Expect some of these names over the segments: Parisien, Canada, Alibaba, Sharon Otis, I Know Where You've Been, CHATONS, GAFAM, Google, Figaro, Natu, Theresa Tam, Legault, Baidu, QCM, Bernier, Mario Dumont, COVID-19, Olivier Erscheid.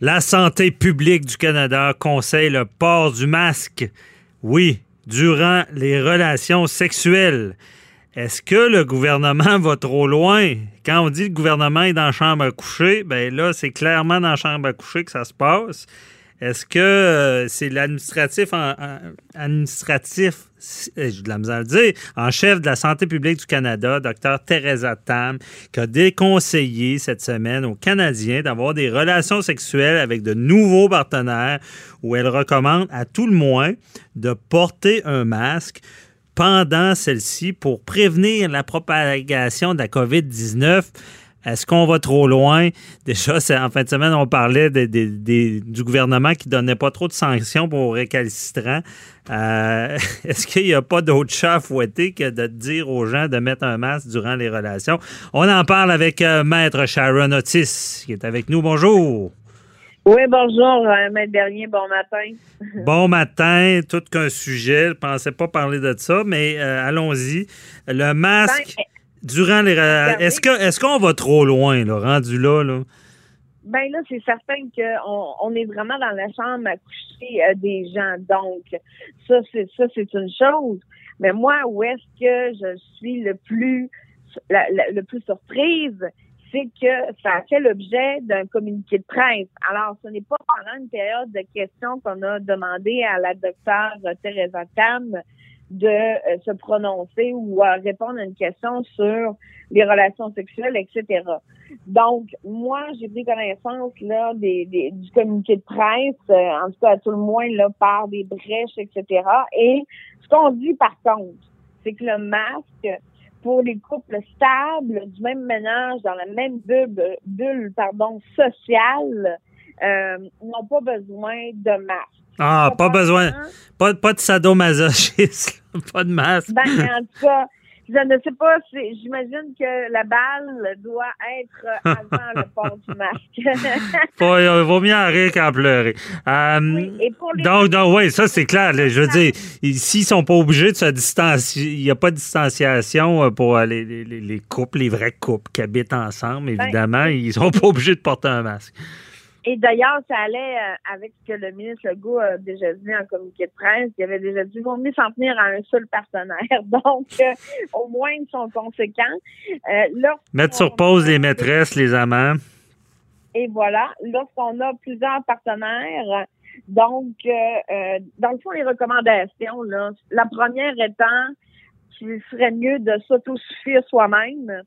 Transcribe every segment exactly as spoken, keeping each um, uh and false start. La santé publique du Canada conseille le port du masque, oui, durant les relations sexuelles. Est-ce que le gouvernement va trop loin? Quand on dit que le gouvernement est dans la chambre à coucher, bien là, c'est clairement dans la chambre à coucher que ça se passe. Est-ce que euh, c'est l'administratif en, en, administratif, j'ai de la misère à le dire, en chef de la santé publique du Canada, Dr Theresa Tam, qui a déconseillé cette semaine aux Canadiens d'avoir des relations sexuelles avec de nouveaux partenaires où elle recommande à tout le moins de porter un masque pendant celle-ci pour prévenir la propagation de la covid dix-neuf. Est-ce qu'on va trop loin? Déjà, c'est, en fin de semaine, on parlait de, de, de, du gouvernement qui ne donnait pas trop de sanctions pour les récalcitrants. Euh, est-ce qu'il n'y a pas d'autre chat à fouetter que de dire aux gens de mettre un masque durant les relations? On en parle avec euh, Maître Sharon Otis, qui est avec nous. Bonjour! Oui, bonjour, euh, Maître Bernier, bon matin. Bon matin, tout qu'un sujet. Je ne pensais pas parler de ça, mais euh, allons-y. Le masque... Ben, Durant les est-ce que est-ce qu'on va trop loin, là, rendu là, là? Ben là, c'est certain qu'on on est vraiment dans la chambre à coucher euh, des gens. Donc, ça, c'est ça, c'est une chose. Mais moi, où est-ce que je suis le plus la, la, le plus surprise, c'est que ça a fait l'objet d'un communiqué de presse. Alors, ce n'est pas pendant une période de questions qu'on a demandé à la docteure Theresa Tam de se prononcer ou à répondre à une question sur les relations sexuelles, et cetera. Donc, moi, j'ai pris connaissance là des, des, du communiqué de presse, euh, en tout cas, à tout le moins, là, par des brèches, et cetera. Et ce qu'on dit, par contre, c'est que le masque, pour les couples stables, du même ménage, dans la même bulle, bulle pardon, sociale, euh, n'ont pas besoin de masque. Ah, pas besoin. Pas, pas de sadomasochisme, pas de masque. Ben, en tout cas, je ne sais pas, si, j'imagine que la balle doit être avant le port du masque. Il vaut mieux en rire qu'en pleurer. Euh, oui, et pour les donc, donc oui, ça, c'est clair. Là, je veux dire, s'ils ne sont pas obligés de se distancier, il n'y a pas de distanciation pour les, les, les couples, les vrais couples qui habitent ensemble, évidemment. Ben, ils ne sont pas obligés de porter un masque. Et d'ailleurs, ça allait avec ce que le ministre Legault a déjà dit en communiqué de presse. Il avait déjà dit, vaut mieux s'en tenir à un seul partenaire. Donc, euh, au moins, ils sont conséquents. Euh, Mettre sur pause les maîtresses, les amants. Et voilà. Lorsqu'on a plusieurs partenaires, donc, euh, dans le fond, les recommandations, là, la première étant qu'il serait mieux de s'autosuffire soi-même.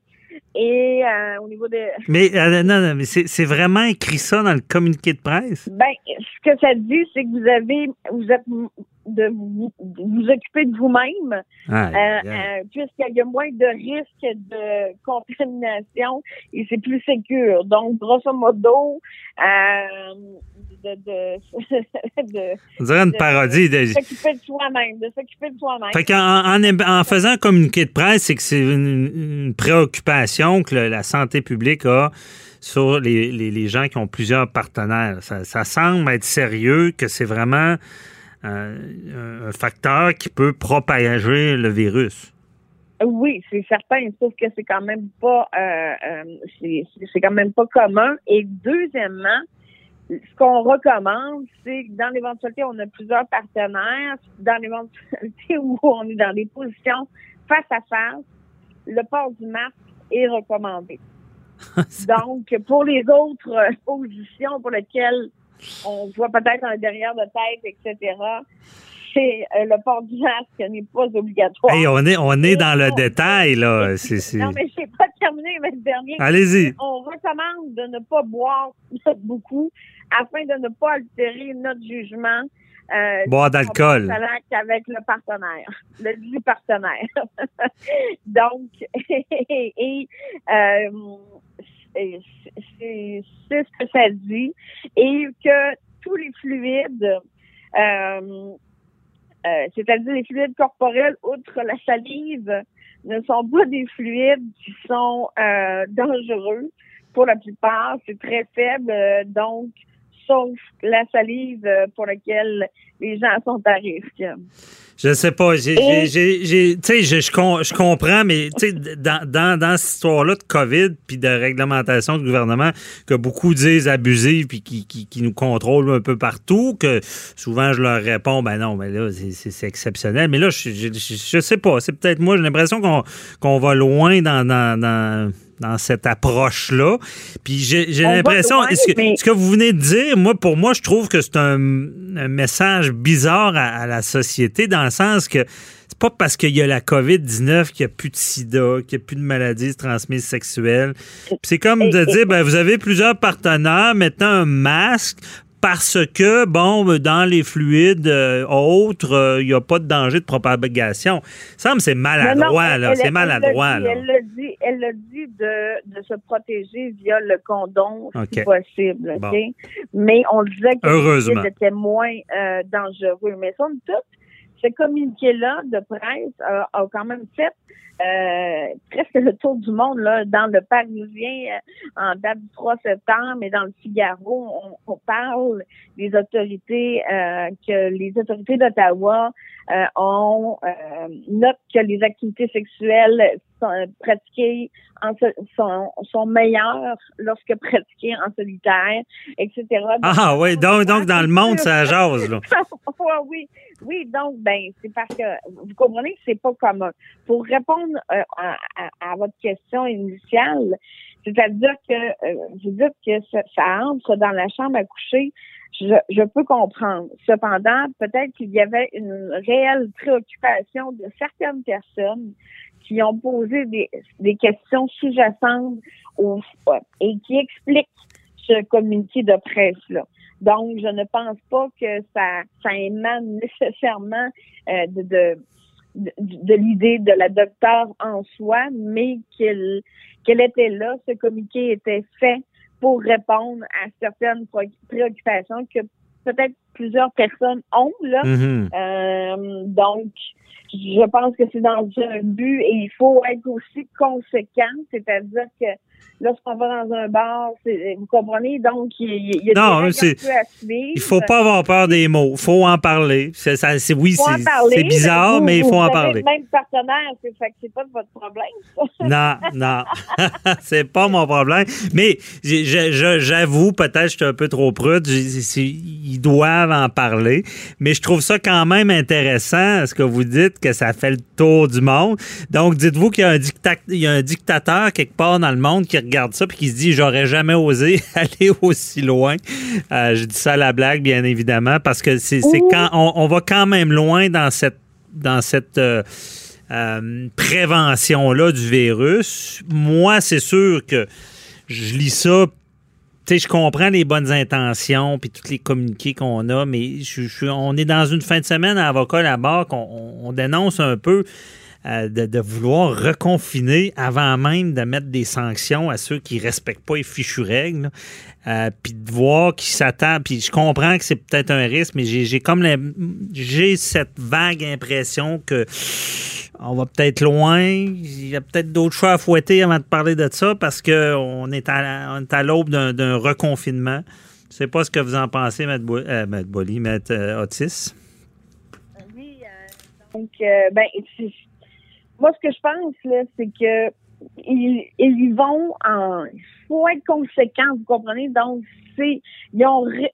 Et euh, au niveau de... Mais euh, non, non, mais c'est, c'est vraiment écrit ça dans le communiqué de presse? Bien, ce que ça dit, c'est que vous avez, vous êtes de vous, vous occuper de vous-même, ah, euh, yeah. euh, puisqu'il y a moins de risques de contamination et c'est plus sécur. Donc, grosso modo, euh, de... de, de on dirait une de, parodie. De, de s'occuper de soi-même, de s'occuper de soi-même. Fait qu'en en, en faisant un communiqué de presse, c'est que c'est une, une préoccupation que la santé publique a sur les, les, les gens qui ont plusieurs partenaires. Ça, ça semble être sérieux que c'est vraiment euh, un facteur qui peut propager le virus. Oui, c'est certain, sauf que c'est quand même pas euh, euh, c'est, c'est quand même pas commun. Et deuxièmement, ce qu'on recommande, c'est que dans l'éventualité où on a plusieurs partenaires, dans l'éventualité où on est dans des positions face à face, le port du masque est recommandé. Donc, pour les autres euh, positions pour lesquelles on voit peut-être un derrière de tête, et cetera, c'est, euh, le port du masque n'est pas obligatoire. Hey, on est, on est dans le on... détail, là. C'est, c'est... Non, mais je n'ai pas terminé, mais le dernier. Allez-y. On recommande de ne pas boire beaucoup afin de ne pas altérer notre jugement. Euh, boire d'alcool. Avec le partenaire, le du partenaire. Donc, et, et, euh, et c'est, c'est ce que ça dit. Et que tous les fluides, euh, euh, c'est-à-dire les fluides corporels, outre la salive, ne sont pas des fluides qui sont euh, dangereux. Pour la plupart, c'est très faible. Euh, donc, sauf la salive pour laquelle les gens sont à risque. Je sais pas, j'ai, Et... j'ai, j'ai, tu sais, je, je, je comprends, mais tu sais, dans, dans, dans cette histoire-là de COVID puis de réglementation du gouvernement que beaucoup disent abusive puis qui, qui, qui nous contrôle un peu partout, que souvent je leur réponds, ben non, ben là, c'est, c'est, c'est exceptionnel. Mais là, je, je, je, je sais pas, c'est peut-être moi, j'ai l'impression qu'on, qu'on va loin dans, dans, dans dans cette approche-là. Puis j'ai, j'ai l'impression... Loin, ce, que, mais... ce que vous venez de dire, moi, pour moi, je trouve que c'est un, un message bizarre à, à la société, dans le sens que c'est pas parce qu'il y a la COVID dix-neuf qu'il n'y a plus de sida, qu'il n'y a plus de maladies transmises sexuelles. Puis c'est comme de dire, ben vous avez plusieurs partenaires, mettez un masque, parce que, bon, dans les fluides euh, autres, il euh, n'y a pas de danger de propagation. Ça me semble c'est maladroit, non, non, là. Elle, c'est elle, maladroit, elle, là. Elle l'a dit, elle l'a dit de, de se protéger via le condom, okay, si possible, bon. OK? Mais on disait que le virus était moins euh, dangereux. Mais somme toute, ce communiqué-là de presse a, a quand même fait euh, presque le tour du monde, là, dans le Parisien en date du trois septembre et dans le Figaro, on, on parle des autorités, euh, que les autorités d'Ottawa euh, ont euh, notent que les activités sexuelles sont pratiquées en sont sont meilleures lorsque pratiquées en solitaire, et cetera. Donc, ah oui, donc donc dans le monde ça jase, là. oui, oui, donc ben c'est parce que vous comprenez que c'est pas commun. Pour répondre euh, à, à, à votre question initiale, c'est-à-dire que euh, vous dites que ça, ça entre dans la chambre à coucher. Je, je peux comprendre. Cependant, peut-être qu'il y avait une réelle préoccupation de certaines personnes qui ont posé des, des questions sous-jacentes au, et qui expliquent ce communiqué de presse-là. Donc, je ne pense pas que ça, ça émane nécessairement euh, de, de, de, de l'idée de la docteure en soi, mais qu'elle, qu'elle était là, ce communiqué était fait pour répondre à certaines pré- préoccupations que peut-être plusieurs personnes ont, là. Mm-hmm. Euh, donc, je pense que c'est dans un but et il faut être aussi conséquent, c'est-à-dire que lorsqu'on va dans un bar, c'est, vous comprenez, donc il y a non, des c'est, à suivre. Il faut pas avoir peur des mots, il faut en parler. C'est, ça, c'est, oui, c'est, parler, c'est bizarre, vous, mais il faut en parler. Vous avez le même partenaire, c'est, fait que c'est pas de votre problème. Non, non, c'est pas mon problème. Mais je, je, j'avoue, peut-être que je suis un peu trop prude, ils doivent en parler, mais je trouve ça quand même intéressant, ce que vous dites, que ça fait le tour du monde. Donc, dites-vous qu'il y a un, dicta- il y a un dictateur quelque part dans le monde qui regarde ça puis qui se dit « J'aurais jamais osé aller aussi loin. Euh, » Je dis ça à la blague, bien évidemment, parce que c'est, c'est quand on, on va quand même loin dans cette dans cette euh, euh, prévention-là du virus. Moi, c'est sûr que je lis ça. Tu sais, je comprends les bonnes intentions puis tous les communiqués qu'on a, mais je, je, on est dans une fin de semaine à Avocat là-bas qu'on on, on dénonce un peu euh, de, de vouloir reconfiner avant même de mettre des sanctions à ceux qui ne respectent pas les fichues règles, euh, puis de voir qu'ils s'attardent. Puis je comprends que c'est peut-être un risque, mais j'ai, j'ai comme la, j'ai cette vague impression que on va peut-être loin, il y a peut-être d'autres choix à fouetter avant de parler de ça parce qu'on est à, la, on est à l'aube d'un, d'un reconfinement. Je ne sais pas ce que vous en pensez, M. Bo- euh, Bolly, M. Euh, Otis. Oui, euh, donc, euh, ben, moi, ce que je pense, là, c'est que ils, ils vont en. Il faut être conséquent, vous comprenez? Donc, c'est. Ils ont. Ré-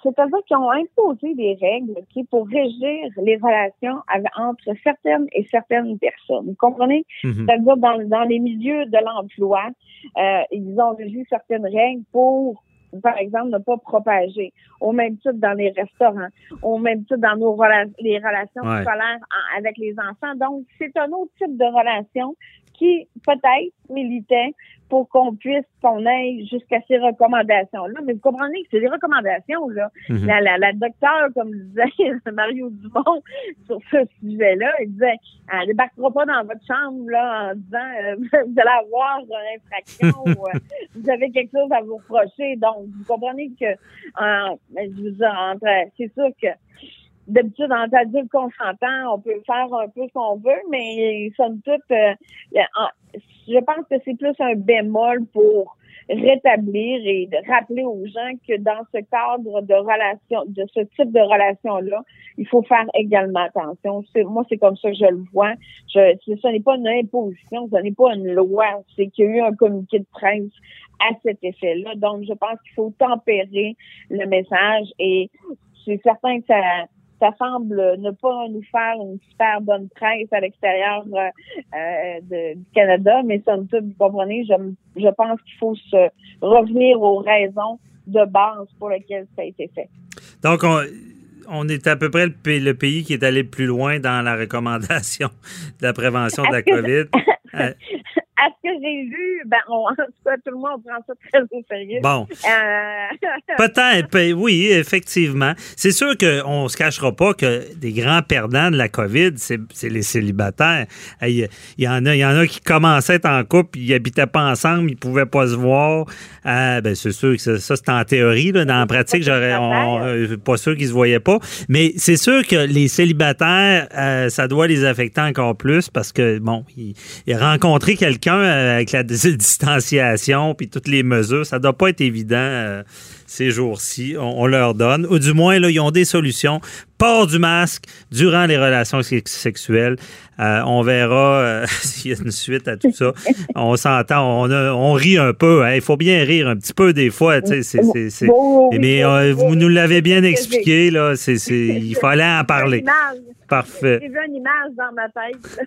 C'est-à-dire qu'ils ont imposé des règles qui, pour régir les relations avec, entre certaines et certaines personnes. Vous comprenez? Mm-hmm. C'est-à-dire dans, dans les milieux de l'emploi, euh, ils ont régi certaines règles pour, par exemple, ne pas propager. Au même titre dans les restaurants, au même titre dans nos rela- les relations ouais. scolaires en, avec les enfants. Donc, c'est un autre type de relation qui, peut-être, militait pour qu'on puisse, qu'on aille jusqu'à ces recommandations-là. Mais vous comprenez que c'est des recommandations, là. Mm-hmm. La, la, la docteure, comme disait Mario Dumont sur ce sujet-là, elle disait, elle débarquera pas dans votre chambre, là, en disant, euh, vous allez avoir une infraction, ou, euh, vous avez quelque chose à vous reprocher. Donc, vous comprenez que, euh, je vous dis, entre, c'est sûr que, d'habitude, en tant qu'adulte consentant, on peut faire un peu ce qu'on veut, mais somme toute, euh, je pense que c'est plus un bémol pour rétablir et de rappeler aux gens que dans ce cadre de relation, de ce type de relation-là, il faut faire également attention. C'est, moi, c'est comme ça que je le vois. Je, ce n'est pas une imposition, ce n'est pas une loi. C'est qu'il y a eu un communiqué de presse à cet effet-là. Donc, je pense qu'il faut tempérer le message et c'est certain que ça... ça semble ne pas nous faire une super bonne presse à l'extérieur euh, de, du Canada, mais somme toute, vous comprenez, je, je pense qu'il faut se revenir aux raisons de base pour lesquelles ça a été fait. Donc, on, on est à peu près le, le pays qui est allé plus loin dans la recommandation de la prévention de la COVID. euh, À ce que j'ai vu, ben, on, en tout cas, tout le monde prend ça très au sérieux. Bon. Euh... Peut-être, oui, effectivement. C'est sûr qu'on ne se cachera pas que des grands perdants de la COVID, c'est, c'est les célibataires. Il y en a, il y en a qui commençaient en couple, ils n'habitaient pas ensemble, ils ne pouvaient pas se voir. Euh, ben, c'est sûr que ça, ça c'est en théorie. Là, dans la pratique, j'aurais on, euh, pas sûr qu'ils ne se voyaient pas. Mais c'est sûr que les célibataires, euh, ça doit les affecter encore plus parce que, bon, ils, ils rencontraient quelqu'un avec la distanciation puis toutes les mesures, ça doit pas être évident euh, ces jours-ci. On, on leur donne, ou du moins, là, ils ont des solutions. Port du masque durant les relations sexuelles. Euh, on verra euh, s'il y a une suite à tout ça. On s'entend, on, a, on rit un peu. Hein. Il faut bien rire un petit peu des fois. C'est, c'est, c'est... Mais euh, vous nous l'avez bien expliqué. Là. C'est, c'est... Il fallait en parler. Parfait. J'ai vu une image dans ma tête.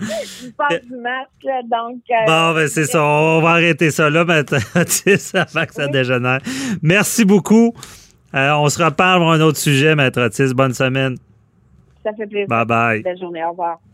Je parle du masque, là, donc... Euh, bon, ben c'est ça. On va arrêter ça là, mais avant que ça dégénère. Merci beaucoup. Euh, on se reparle pour un autre sujet, Maître Otis. Bonne semaine. Ça fait plaisir. Bye-bye. Belle journée. Au revoir.